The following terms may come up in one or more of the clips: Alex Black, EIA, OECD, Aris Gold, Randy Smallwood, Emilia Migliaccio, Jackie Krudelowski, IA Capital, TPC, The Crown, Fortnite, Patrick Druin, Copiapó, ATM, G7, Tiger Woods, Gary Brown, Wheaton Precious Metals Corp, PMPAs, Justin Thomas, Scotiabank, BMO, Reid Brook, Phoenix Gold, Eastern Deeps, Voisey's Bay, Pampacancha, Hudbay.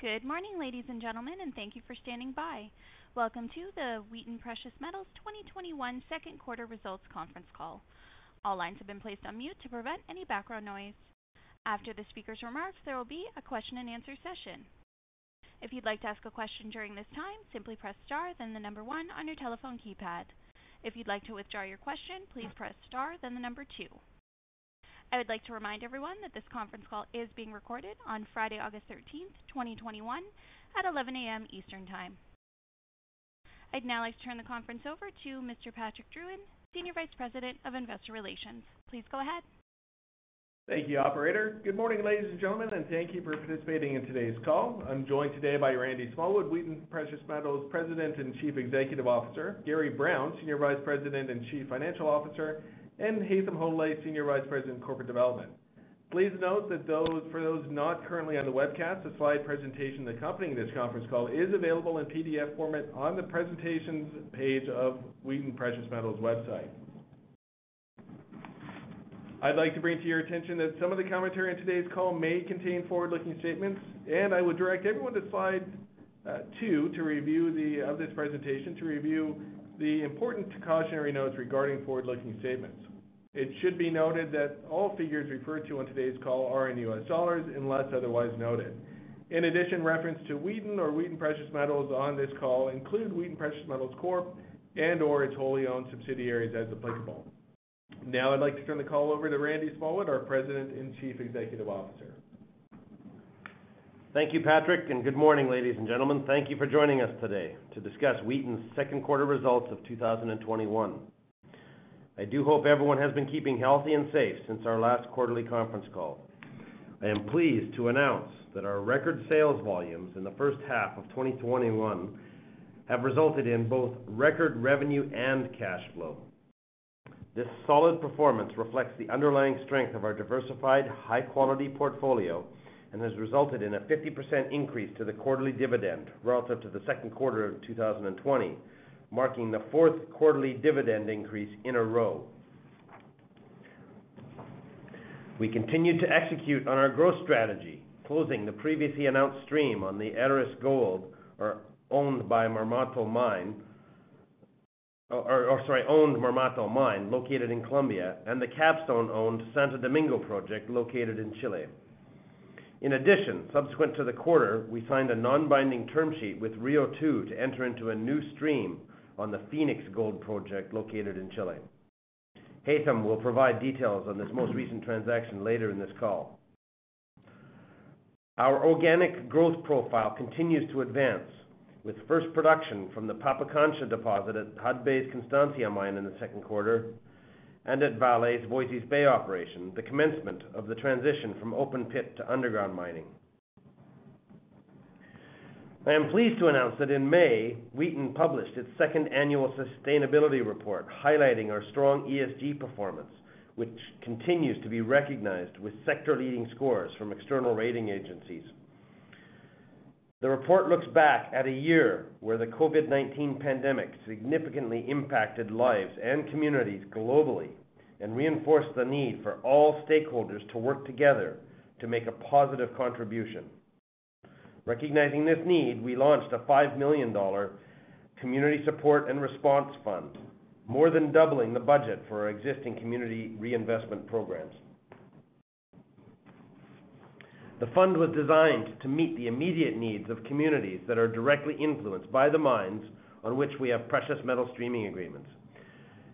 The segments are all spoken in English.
Good morning, ladies and gentlemen, and thank you for standing by. Welcome to the Wheaton Precious Metals 2021 second quarter results conference call. All lines have been placed on mute to prevent any background noise. After the speaker's remarks, there will be a question and answer session. If you'd like to ask a question during this time, simply press star, then the number 1 on your telephone keypad. If you'd like to withdraw your question, please press star, then the number 2. I would like to remind everyone that this conference call is being recorded on Friday, August 13th, 2021 at 11 a.m. Eastern Time. I'd now like to turn the conference over to Mr. Patrick Druin, Senior Vice President of Investor Relations. Please go ahead. Thank you, Operator. Good morning, ladies and gentlemen, and thank you for participating in today's call. I'm joined today by Randy Smallwood, Wheaton Precious Metals President and Chief Executive Officer, Gary Brown, Senior Vice President and Chief Financial Officer, and Hazem Hole, Senior Vice President, Corporate Development. Please note that for those not currently on the webcast, the slide presentation accompanying this conference call is available in PDF format on the presentations page of Wheaton Precious Metals website. I'd like to bring to your attention that some of the commentary in today's call may contain forward-looking statements, and I would direct everyone to slide 2 to review the important cautionary notes regarding forward-looking statements. It should be noted that all figures referred to on today's call are in U.S. dollars unless otherwise noted. In addition, reference to Wheaton or Wheaton Precious Metals on this call include Wheaton Precious Metals Corp and or its wholly owned subsidiaries as applicable. Now I'd like to turn the call over to Randy Smallwood, our President and Chief Executive Officer. Thank you, Patrick, and good morning, ladies and gentlemen. Thank you for joining us today to discuss Wheaton's second quarter results of 2021. I do hope everyone has been keeping healthy and safe since our last quarterly conference call. I am pleased to announce that our record sales volumes in the first half of 2021 have resulted in both record revenue and cash flow. This solid performance reflects the underlying strength of our diversified, high-quality portfolio and has resulted in a 50% increase to the quarterly dividend relative to the second quarter of 2020, marking the fourth quarterly dividend increase in a row. We continued to execute on our growth strategy, closing the previously announced stream on the Aris Gold, owned Marmato Mine, located in Colombia, and the Capstone-owned Santo Domingo Project, located in Chile. In addition, subsequent to the quarter, we signed a non-binding term sheet with Rio 2 to enter into a new stream on the Phoenix Gold Project located in Chile. Hazem will provide details on this most recent transaction later in this call. Our organic growth profile continues to advance, with first production from the Pampacancha deposit at Hudbay's Constancia mine in the second quarter, and at Vale's Voisey's Bay operation, the commencement of the transition from open pit to underground mining. I am pleased to announce that in May, Wheaton published its second annual sustainability report, highlighting our strong ESG performance, which continues to be recognized with sector-leading scores from external rating agencies. The report looks back at a year where the COVID-19 pandemic significantly impacted lives and communities globally and reinforced the need for all stakeholders to work together to make a positive contribution. Recognizing this need, we launched a $5 million community support and response fund, more than doubling the budget for our existing community reinvestment programs. The fund was designed to meet the immediate needs of communities that are directly influenced by the mines on which we have precious metal streaming agreements.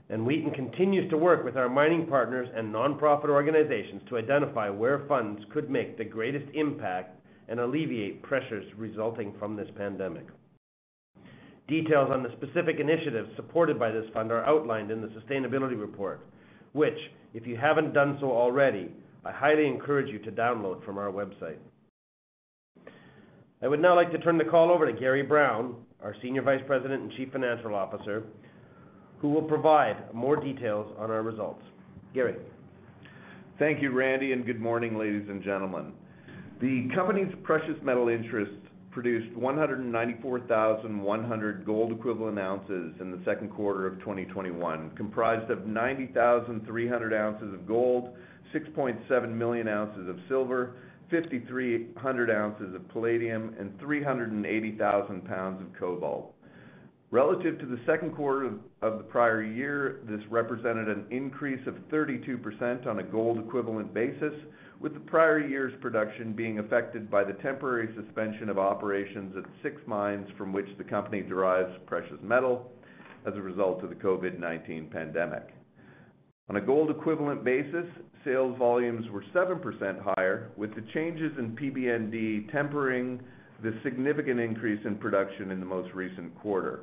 And Wheaton continues to work with our mining partners and nonprofit organizations to identify where funds could make the greatest impact and alleviate pressures resulting from this pandemic. Details on the specific initiatives supported by this fund are outlined in the sustainability report, which, if you haven't done so already, I highly encourage you to download from our website. I would now like to turn the call over to Gary Brown, our Senior Vice President and Chief Financial Officer, who will provide more details on our results. Gary. Thank you, Randy, and good morning, ladies and gentlemen. The company's precious metal interests produced 194,100 gold equivalent ounces in the second quarter of 2021, comprised of 90,300 ounces of gold, 6.7 million ounces of silver, 5,300 ounces of palladium, and 380,000 pounds of cobalt. Relative to the second quarter of the prior year, this represented an increase of 32% on a gold equivalent basis, with the prior year's production being affected by the temporary suspension of operations at 6 mines from which the company derives precious metal as a result of the COVID-19 pandemic. On a gold equivalent basis, sales volumes were 7% higher, with the changes in PBND tempering the significant increase in production in the most recent quarter.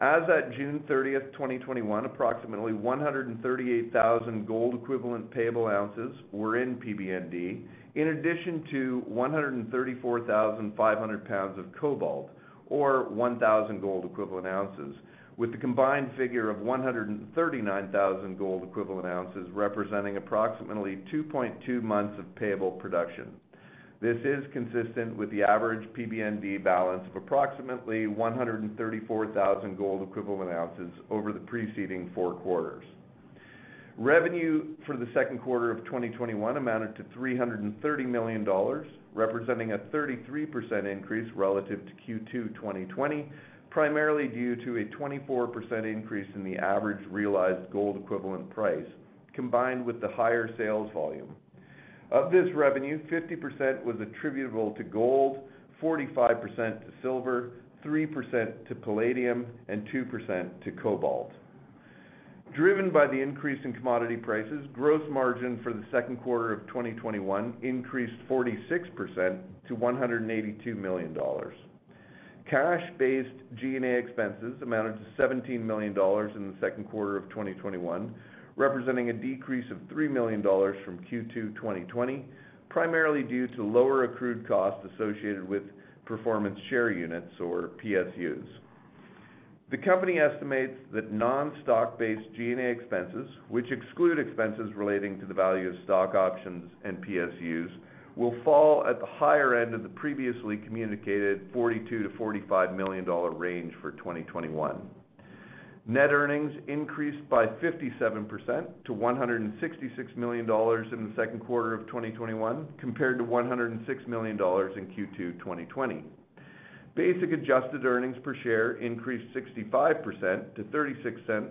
As at June 30th, 2021, approximately 138,000 gold equivalent payable ounces were in PBND, in addition to 134,500 pounds of cobalt, or 1,000 gold equivalent ounces, with the combined figure of 139,000 gold equivalent ounces representing approximately 2.2 months of payable production. This is consistent with the average PBND balance of approximately 134,000 gold equivalent ounces over the preceding 4 quarters. Revenue for the second quarter of 2021 amounted to $330 million, representing a 33% increase relative to Q2 2020, primarily due to a 24% increase in the average realized gold equivalent price, combined with the higher sales volume. Of this revenue, 50% was attributable to gold, 45% to silver, 3% to palladium, and 2% to cobalt. Driven by the increase in commodity prices, gross margin for the second quarter of 2021 increased 46% to $182 million. Cash-based G&A expenses amounted to $17 million in the second quarter of 2021, representing a decrease of $3 million from Q2 2020, primarily due to lower accrued costs associated with performance share units, or PSUs. The company estimates that non-stock-based G&A expenses, which exclude expenses relating to the value of stock options and PSUs, will fall at the higher end of the previously communicated $42 to $45 million range for 2021. Net earnings increased by 57% to $166 million in the second quarter of 2021, compared to $106 million in Q2 2020. Basic adjusted earnings per share increased 65% to $0.36,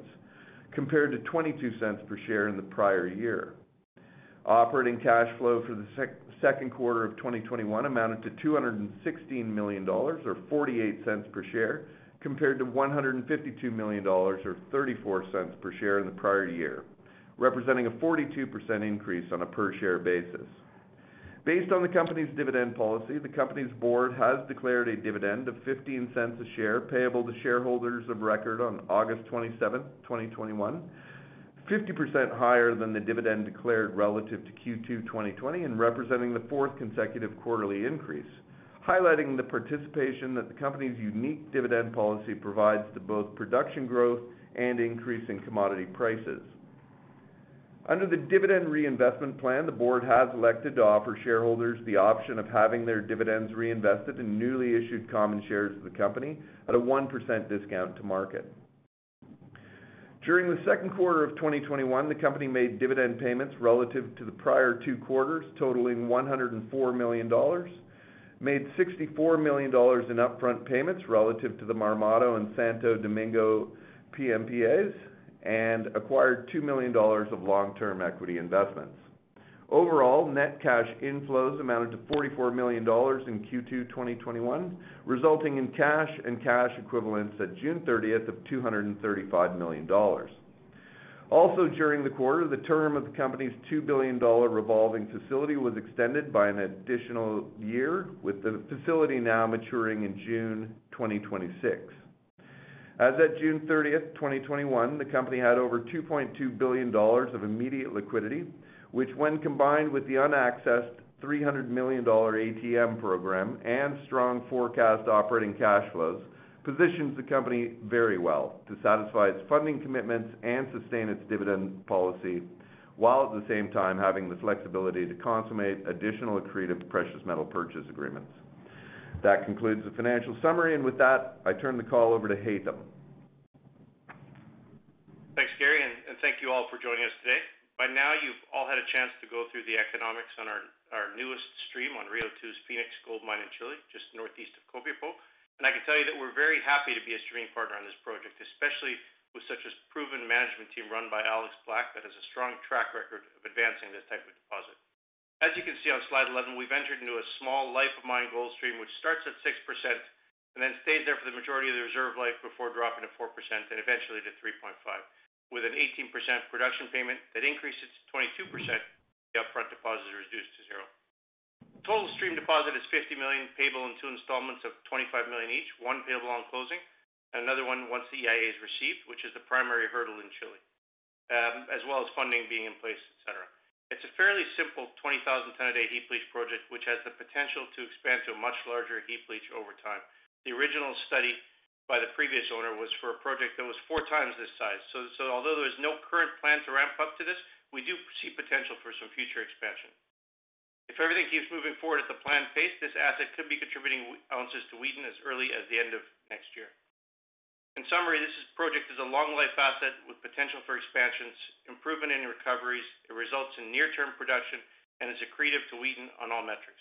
compared to $0.22 per share in the prior year. Operating cash flow for the second quarter of 2021 amounted to $216 million, or $0.48 per share, compared to $152 million, or 34 cents per share in the prior year, representing a 42% increase on a per-share basis. Based on the company's dividend policy, the company's board has declared a dividend of 15 cents a share payable to shareholders of record on August 27, 2021, 50% higher than the dividend declared relative to Q2 2020 and representing the 4th consecutive quarterly increase, highlighting the participation that the company's unique dividend policy provides to both production growth and increasing commodity prices. Under the dividend reinvestment plan, the board has elected to offer shareholders the option of having their dividends reinvested in newly issued common shares of the company at a 1% discount to market. During the second quarter of 2021, the company made dividend payments relative to the prior 2 quarters, totaling $104 million. Made $64 million in upfront payments relative to the Marmato and Santo Domingo PMPAs, and acquired $2 million of long-term equity investments. Overall, net cash inflows amounted to $44 million in Q2 2021, resulting in cash and cash equivalents at June 30th of $235 million. Also during the quarter, the term of the company's $2 billion revolving facility was extended by an additional year, with the facility now maturing in June 2026. As at June 30th, 2021, the company had over $2.2 billion of immediate liquidity, which when combined with the unaccessed $300 million ATM program and strong forecast operating cash flows positions the company very well to satisfy its funding commitments and sustain its dividend policy, while at the same time having the flexibility to consummate additional accretive precious metal purchase agreements. That concludes the financial summary, and with that, I turn the call over to Hazem. Thanks, Gary, and thank you all for joining us today. By now, you've all had a chance to go through the economics on our newest stream on Rio 2's Phoenix Gold Mine in Chile, just northeast of Copiapó. And I can tell you that we're very happy to be a streaming partner on this project, especially with such a proven management team run by Alex Black that has a strong track record of advancing this type of deposit. As you can see on slide 11, we've entered into a small life of mine gold stream, which starts at 6% and then stays there for the majority of the reserve life before dropping to 4% and eventually to 3.5%. With an 18% production payment that increases to 22%, the upfront deposit is reduced to zero. The total stream deposit is $50 million, payable in two installments of $25 million each, one payable on closing, and another one once the EIA is received, which is the primary hurdle in Chile, as well as funding being in place, etc. It's a fairly simple 20,000-ton-a-day heap leach project, which has the potential to expand to a much larger heap leach over time. The original study by the previous owner was for a project that was 4 times this size. So although there is no current plan to ramp up to this, we do see potential for some future expansion. If everything keeps moving forward at the planned pace, this asset could be contributing ounces to Wheaton as early as the end of next year. In summary, this project is a long-life asset with potential for expansions, improvement in recoveries. It results in near-term production and is accretive to Wheaton on all metrics.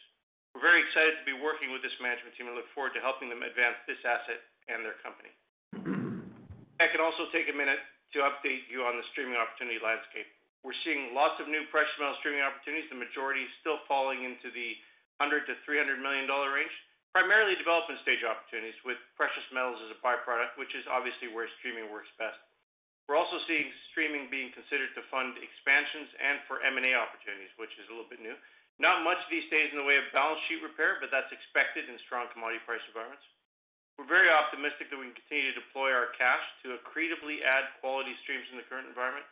We're very excited to be working with this management team and look forward to helping them advance this asset and their company. I can also take a minute to update you on the streaming opportunity landscape. We're seeing lots of new precious metal streaming opportunities, the majority still falling into the $100 to $300 million range, primarily development stage opportunities with precious metals as a byproduct, which is obviously where streaming works best. We're also seeing streaming being considered to fund expansions and for M&A opportunities, which is a little bit new. Not much these days in the way of balance sheet repair, but that's expected in strong commodity price environments. We're very optimistic that we can continue to deploy our cash to accretively add quality streams in the current environment,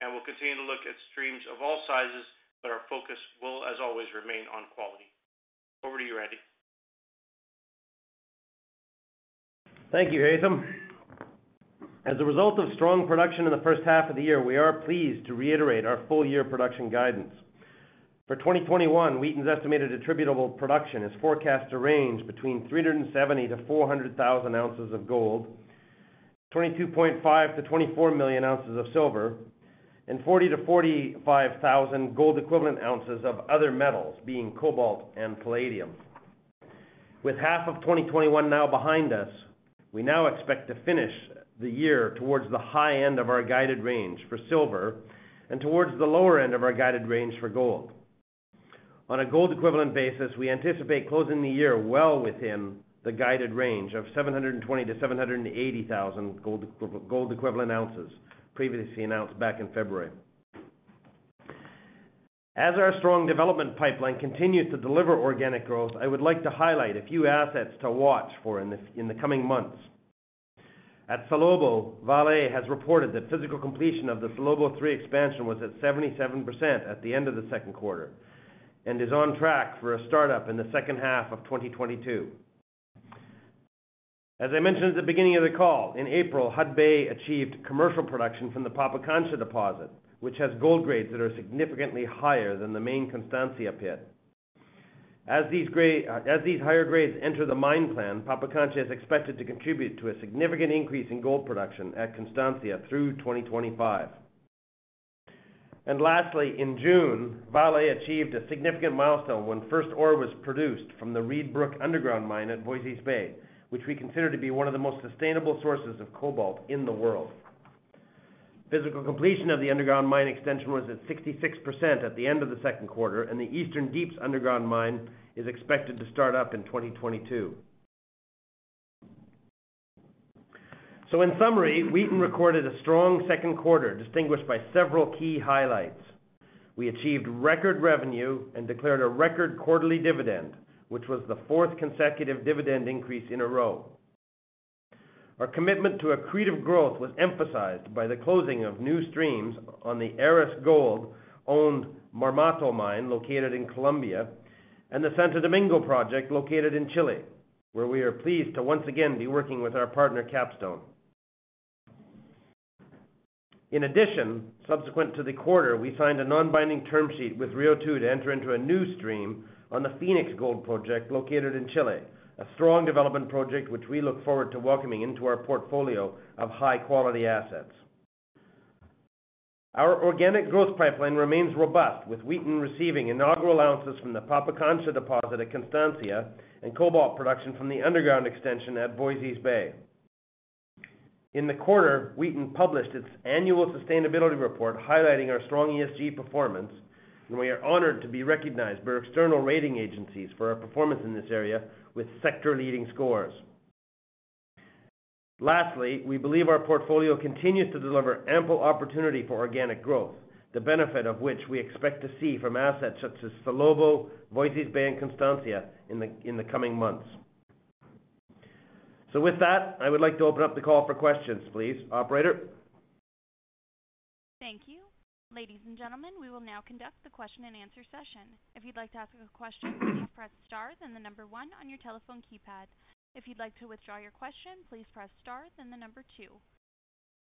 and we'll continue to look at streams of all sizes, but our focus will, as always, remain on quality. Over to you, Randy. Thank you, Hazem. As a result of strong production in the first half of the year, we are pleased to reiterate our full-year production guidance. For 2021, Wheaton's estimated attributable production is forecast to range between 370 to 400,000 ounces of gold, 22.5 to 24 million ounces of silver, and 40 to 45,000 gold equivalent ounces of other metals, being cobalt and palladium. With half of 2021 now behind us, we now expect to finish the year towards the high end of our guided range for silver and towards the lower end of our guided range for gold. On a gold equivalent basis, we anticipate closing the year well within the guided range of 720 to 780,000 gold equivalent ounces, previously announced back in February. As our strong development pipeline continues to deliver organic growth, I would like to highlight a few assets to watch for in the coming months. At Salobo, Vale has reported that physical completion of the Salobo III expansion was at 77% at the end of the second quarter, and is on track for a startup in the second half of 2022. As I mentioned at the beginning of the call, in April, Hudbay achieved commercial production from the Pampacancha deposit, which has gold grades that are significantly higher than the main Constancia pit. As these higher grades enter the mine plan, Pampacancha is expected to contribute to a significant increase in gold production at Constancia through 2025. And lastly, in June, Vale achieved a significant milestone when first ore was produced from the Reid Brook underground mine at Voisey's Bay, which we consider to be one of the most sustainable sources of cobalt in the world. Physical completion of the underground mine extension was at 66% at the end of the second quarter, and the Eastern Deeps underground mine is expected to start up in 2022. So in summary, Wheaton recorded a strong second quarter, distinguished by several key highlights. We achieved record revenue and declared a record quarterly dividend, which was the 4th consecutive dividend increase in a row. Our commitment to accretive growth was emphasized by the closing of new streams on the Aris Gold-owned Marmato Mine, located in Colombia, and the Santo Domingo Project located in Chile, where we are pleased to once again be working with our partner Capstone. In addition, subsequent to the quarter, we signed a non-binding term sheet with Rio 2 to enter into a new stream on the Phoenix Gold project located in Chile, a strong development project which we look forward to welcoming into our portfolio of high-quality assets. Our organic growth pipeline remains robust, with Wheaton receiving inaugural ounces from the Pampacancha deposit at Constancia and cobalt production from the underground extension at Voisey's Bay. In the quarter, Wheaton published its annual sustainability report highlighting our strong ESG performance, and we are honored to be recognized by external rating agencies for our performance in this area with sector-leading scores. Lastly, we believe our portfolio continues to deliver ample opportunity for organic growth, the benefit of which we expect to see from assets such as Salobo, Voisey's Bay, and Constancia in the coming months. So with that, I would like to open up the call for questions, please. Operator? Thank you. Ladies and gentlemen, we will now conduct the question and answer session. If you'd like to ask a question, please press star, then the number 1 on your telephone keypad. If you'd like to withdraw your question, please press star, then the number 2.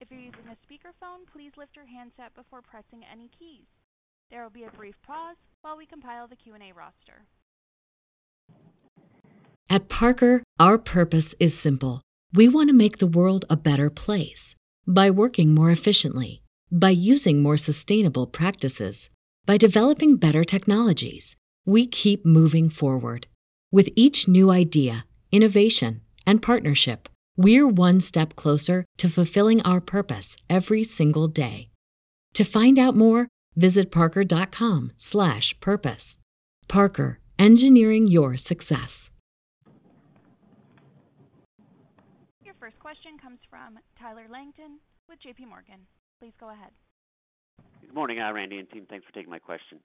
If you're using a speakerphone, please lift your handset before pressing any keys. There will be a brief pause while we compile the Q&A roster. At Parker, our purpose is simple. We want to make the world a better place. By working more efficiently, by using more sustainable practices, by developing better technologies, we keep moving forward. With each new idea, innovation, and partnership, we're one step closer to fulfilling our purpose every single day. To find out more, visit parker.com/purpose. Parker, engineering your success. Question comes from Tyler Langton with J.P. Morgan. Please go ahead. Good morning, Randy and team. Thanks for taking my question.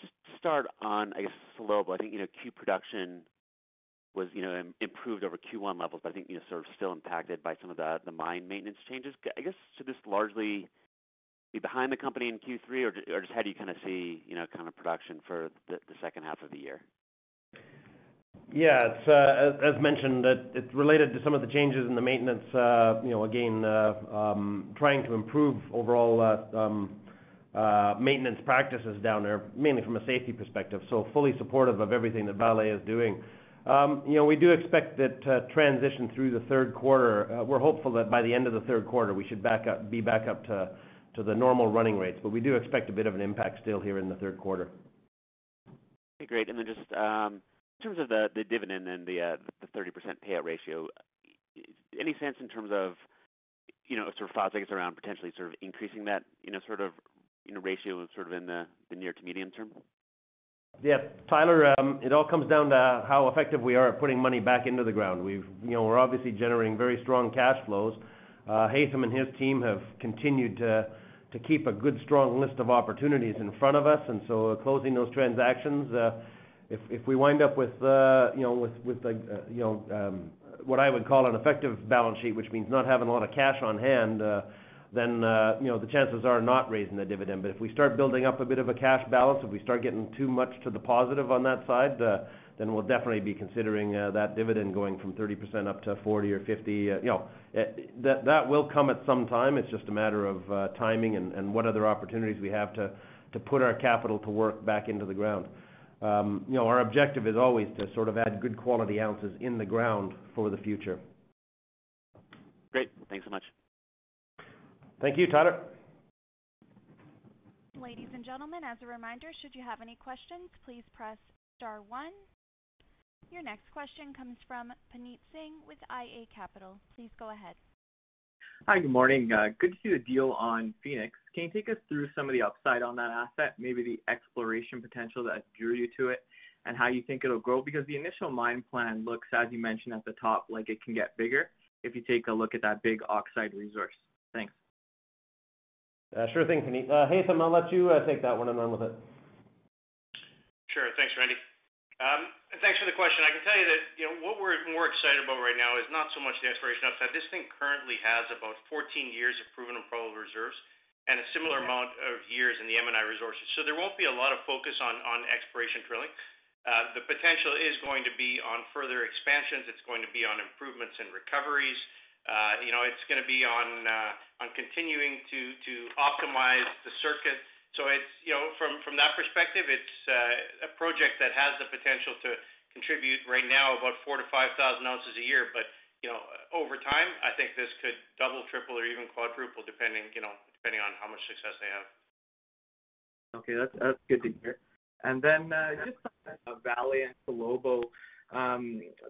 Just to start on, I guess, Salobo, I think, Q production was, improved over Q1 levels, but I think, sort of still impacted by some of the mine maintenance changes. I guess, should this largely be behind the company in Q3, or just how do you kind of see, production for the second half of the year? Yeah, it's, as mentioned, it's related to some of the changes in the maintenance, trying to improve overall maintenance practices down there, mainly from a safety perspective, so fully supportive of everything that Vale is doing. We do expect that transition through the third quarter. We're hopeful that by the end of the third quarter, we should be back up to the normal running rates, but we do expect a bit of an impact still here in the third quarter. Okay, great. And then just... in terms of the dividend and the 30% payout ratio, any sense in terms of, sort of thoughts, I guess, around potentially sort of increasing that, ratio sort of in the near to medium term? Yeah, Tyler, it all comes down to how effective we are at putting money back into the ground. We're obviously generating very strong cash flows. Hazem and his team have continued to keep a good, strong list of opportunities in front of us, and so closing those transactions, If we wind up with what I would call an effective balance sheet, which means not having a lot of cash on hand, then the chances are not raising the dividend. But if we start building up a bit of a cash balance, if we start getting too much to the positive on that side, then we'll definitely be considering that dividend going from 30% up to 40 or 50. That will come at some time. It's just a matter of timing and what other opportunities we have to put our capital to work back into the ground. Our objective is always to sort of add good quality ounces in the ground for the future. Great. Thanks so much. Thank you, Tyler. Ladies and gentlemen, as a reminder, should you have any questions, please press star 1. Your next question comes from Puneet Singh with IA Capital. Please go ahead. Hi, good morning. Good to see the deal on Phoenix. Can you take us through some of the upside on that asset, maybe the exploration potential that drew you to it, and how you think it'll grow? Because the initial mine plan looks, as you mentioned at the top, like it can get bigger if you take a look at that big oxide resource. Thanks. Sure thing, Puneet. Hazem, I'll let you take that one and run with it. Sure. Thanks, Randy. Thanks for the question. I can tell you that what we're more excited about right now is not so much the exploration upside. This thing currently has about 14 years of proven and probable reserves and a similar amount of years in the M&I resources. So there won't be a lot of focus on exploration drilling. The potential is going to be on further expansions. It's going to be on improvements and recoveries. You know, it's going to be on continuing to optimize the circuit. So it's, you know, from that perspective, it's a project that has the potential to contribute right now about 4,000 to 5,000 ounces a year. But you know, over time, I think this could double, triple, or even quadruple, depending on how much success they have. Okay, that's good to hear. And then just on Vale and Salobo,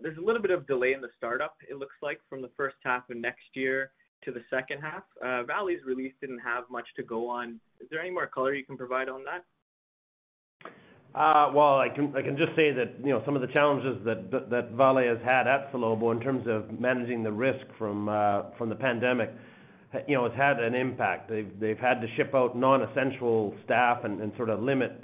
there's a little bit of delay in the startup, it looks like, from the first half of next year to the second half. Vale's release didn't have much to go on. Is there any more color you can provide on that? Well, I can just say that, you know, some of the challenges that Vale has had at Salobo in terms of managing the risk from the pandemic, you know, it's had an impact. They've had to ship out non-essential staff and sort of limit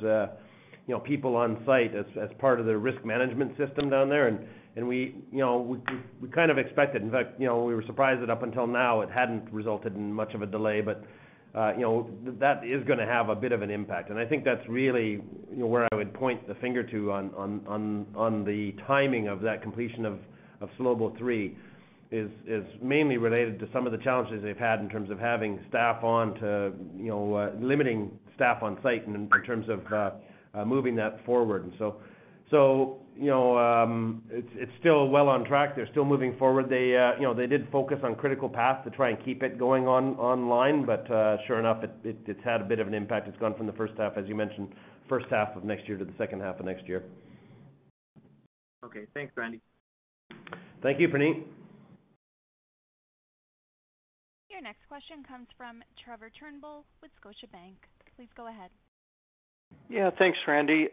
you know, people on site as part of their risk management system down there, and we, you know, we kind of expected. In fact, you know, we were surprised that up until now it hadn't resulted in much of a delay, but you know, that is going to have a bit of an impact. And I think that's really, you know, where I would point the finger to on the timing of that completion of Salobo III is mainly related to some of the challenges they've had in terms of having staff on to, you know, limiting staff on site in terms of moving that forward. And so you know, it's still well on track. They're still moving forward. They you know, they did focus on critical path to try and keep it going online, but sure enough, it's had a bit of an impact. It's gone from the first half, as you mentioned, first half of next year to the second half of next year. Okay, thanks, Randy. Thank you, Puneet. Your next question comes from Trevor Turnbull with Scotiabank. Please go ahead. Yeah, thanks, Randy.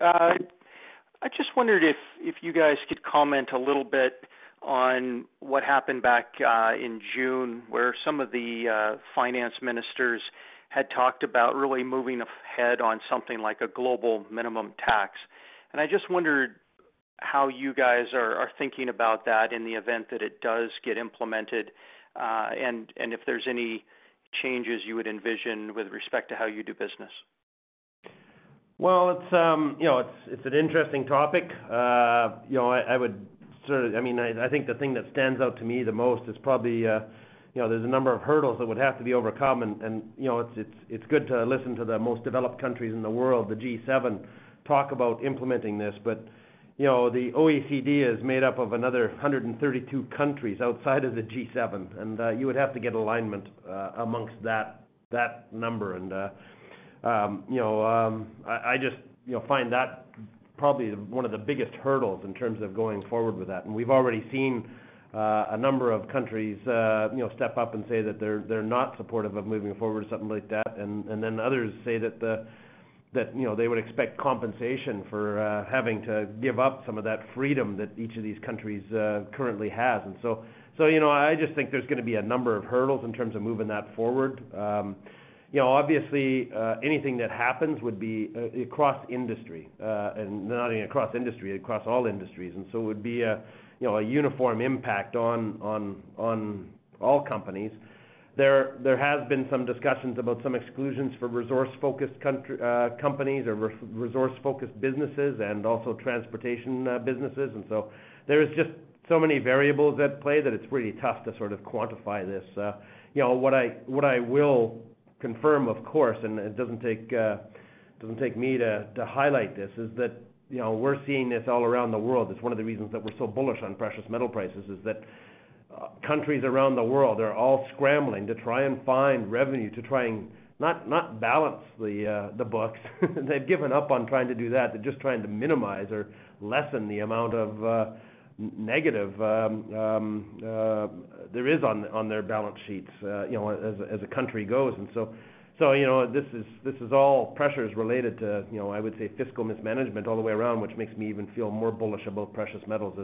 I just wondered if you guys could comment a little bit on what happened back in June, where some of the finance ministers had talked about really moving ahead on something like a global minimum tax. And I just wondered how you guys are thinking about that in the event that it does get implemented, and if there's any changes you would envision with respect to how you do business. Well, it's you know, it's an interesting topic. You know, I would sort of, I mean, I think the thing that stands out to me the most is probably you know, there's a number of hurdles that would have to be overcome, and you know, it's good to listen to the most developed countries in the world, the G7, talk about implementing this, but you know, the OECD is made up of another 132 countries outside of the G7, and you would have to get alignment amongst that number, and you know, I just, you know, find that probably one of the biggest hurdles in terms of going forward with that. And we've already seen a number of countries, you know, step up and say that they're not supportive of moving forward or something like that, and then others say that that you know, they would expect compensation for having to give up some of that freedom that each of these countries currently has. And so you know, I just think there's going to be a number of hurdles in terms of moving that forward. You know, obviously, anything that happens would be across industry, and not even across industry, across all industries, and so it would be a, you know, a uniform impact on all companies. There has been some discussions about some exclusions for resource-focused companies or resource-focused businesses, and also transportation businesses, and so there is just so many variables at play that it's really tough to sort of quantify this. You know, what I will confirm, of course, and it doesn't take me to highlight this, is that, you know, we're seeing this all around the world. It's one of the reasons that we're so bullish on precious metal prices, is that countries around the world are all scrambling to try and find revenue, to try and not balance the books. They've given up on trying to do that. They're just trying to minimize or lessen the amount of negative there is on their balance sheets, you know, as a country goes, and so you know, this is all pressures related to, you know, I would say fiscal mismanagement all the way around, which makes me even feel more bullish about precious metals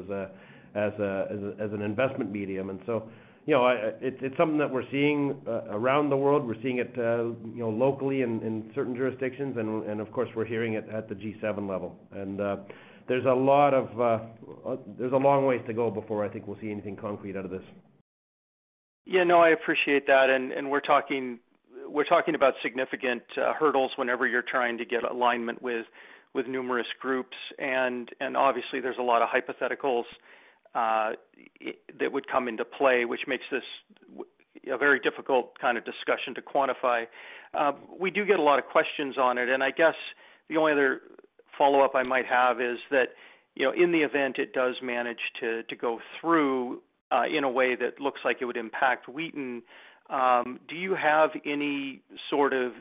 as an investment medium. And so, you know, it's something that we're seeing around the world. We're seeing it you know, locally in certain jurisdictions, and of course we're hearing it at the G7 level, and there's a lot of there's a long ways to go before I think we'll see anything concrete out of this. Yeah, no, I appreciate that, and we're talking we're talking about significant hurdles whenever you're trying to get alignment with numerous groups, and obviously there's a lot of hypotheticals that would come into play, which makes this a very difficult kind of discussion to quantify. We do get a lot of questions on it, and I guess the only other follow-up I might have is that, you know, in the event it does manage to go through in a way that looks like it would impact Wheaton, do you have any sort of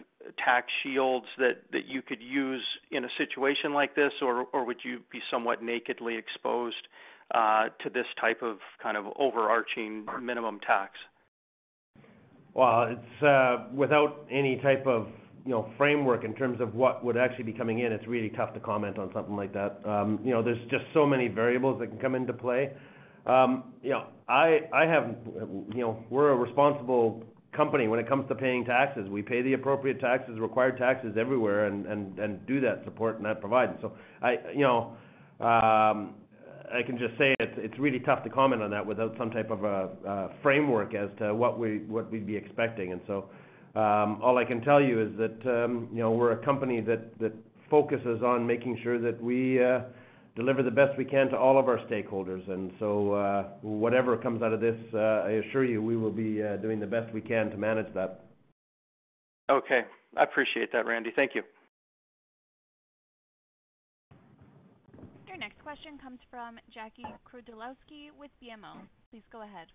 tax shields that you could use in a situation like this, or would you be somewhat nakedly exposed to this type of kind of overarching minimum tax? Well, it's without any type of framework in terms of what would actually be coming in, it's really tough to comment on something like that. There's just so many variables that can come into play. I have, we're a responsible company when it comes to paying taxes. We pay the appropriate taxes, required taxes everywhere, and do that support and that providing. So I can just say it's really tough to comment on that without some type of a framework as to what we'd be expecting. And so all I can tell you is that we're a company that focuses on making sure that we deliver the best we can to all of our stakeholders. And so whatever comes out of this, I assure you we will be doing the best we can to manage that. Okay. I appreciate that, Randy. Thank you. Your next question comes from Jackie Krudelowski with BMO. Please go ahead.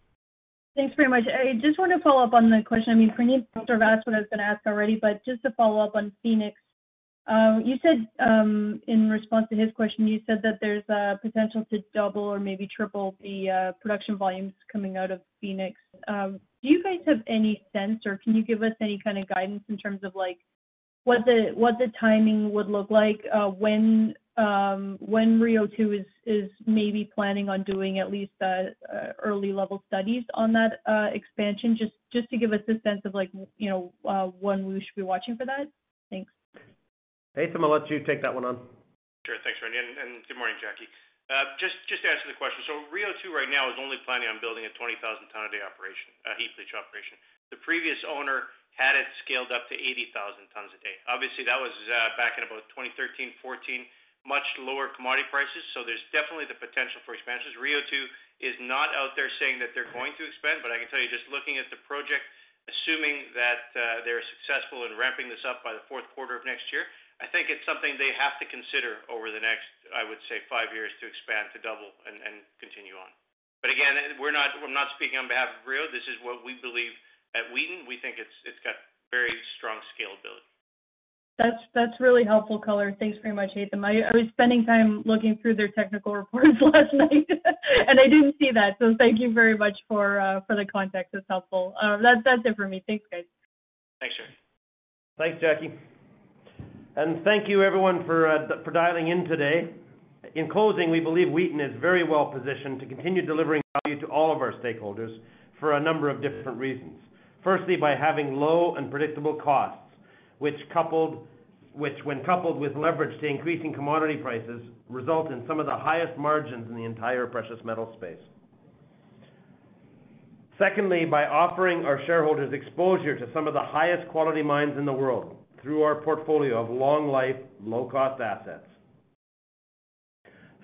Thanks very much. I just want to follow up on the question. I mean, Puneet sort of asked what I was going to ask already, but just to follow up on Phoenix, you said in response to his question, you said that there's a potential to double or maybe triple the production volumes coming out of Phoenix. Do you guys have any sense, or can you give us any kind of guidance in terms of like what the timing would look like when Rio 2 is maybe planning on doing at least early level studies on that expansion, just to give us a sense of like when we should be watching for that? Thanks. Hazem, I'll let you take that one on. Sure. Thanks, Randy. And good morning, Jackie. Just to answer the question, so Rio 2 right now is only planning on building a 20,000-ton a day operation, a heap leach operation. The previous owner had it scaled up to 80,000 tons a day. Obviously, that was back in about 2013, 14, much lower commodity prices, so there's definitely the potential for expansions. Rio 2 is not out there saying that they're going to expand, but I can tell you just looking at the project, assuming that they're successful in ramping this up by the fourth quarter of next year, I think it's something they have to consider over the next, I would say, 5 years to expand, to double, and continue on. But again, I'm not speaking on behalf of Rio. This is what we believe at Wheaton. We think it's got very strong scalability. That's really helpful color. Thanks very much, Hazem. I was spending time looking through their technical reports last night, and I didn't see that. So thank you very much for the context. It's helpful. That's it for me. Thanks, guys. Thanks, sir. Thanks, Jackie. And thank you, everyone, for dialing in today. In closing, we believe Wheaton is very well positioned to continue delivering value to all of our stakeholders for a number of different reasons. Firstly, by having low and predictable costs, which when coupled with leverage to increasing commodity prices, result in some of the highest margins in the entire precious metal space. Secondly, by offering our shareholders exposure to some of the highest quality mines in the world, through our portfolio of long-life, low-cost assets.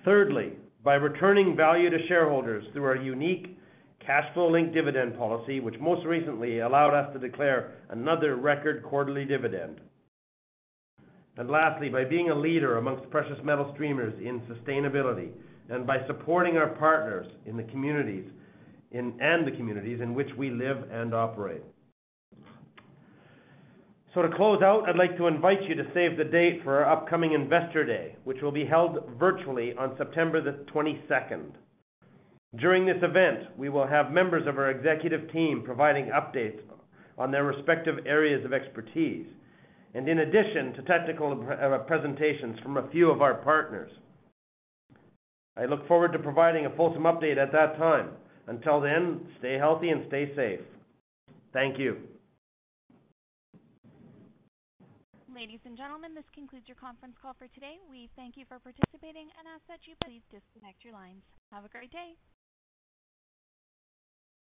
Thirdly, by returning value to shareholders through our unique cash flow-linked dividend policy, which most recently allowed us to declare another record quarterly dividend. And lastly, by being a leader amongst precious metal streamers in sustainability, and by supporting our partners in the communities in which we live and operate. So to close out, I'd like to invite you to save the date for our upcoming Investor Day, which will be held virtually on September the 22nd. During this event, we will have members of our executive team providing updates on their respective areas of expertise, and in addition to technical presentations from a few of our partners. I look forward to providing a fulsome update at that time. Until then, stay healthy and stay safe. Thank you. Ladies and gentlemen, this concludes your conference call for today. We thank you for participating and ask that you please disconnect your lines. Have a great day.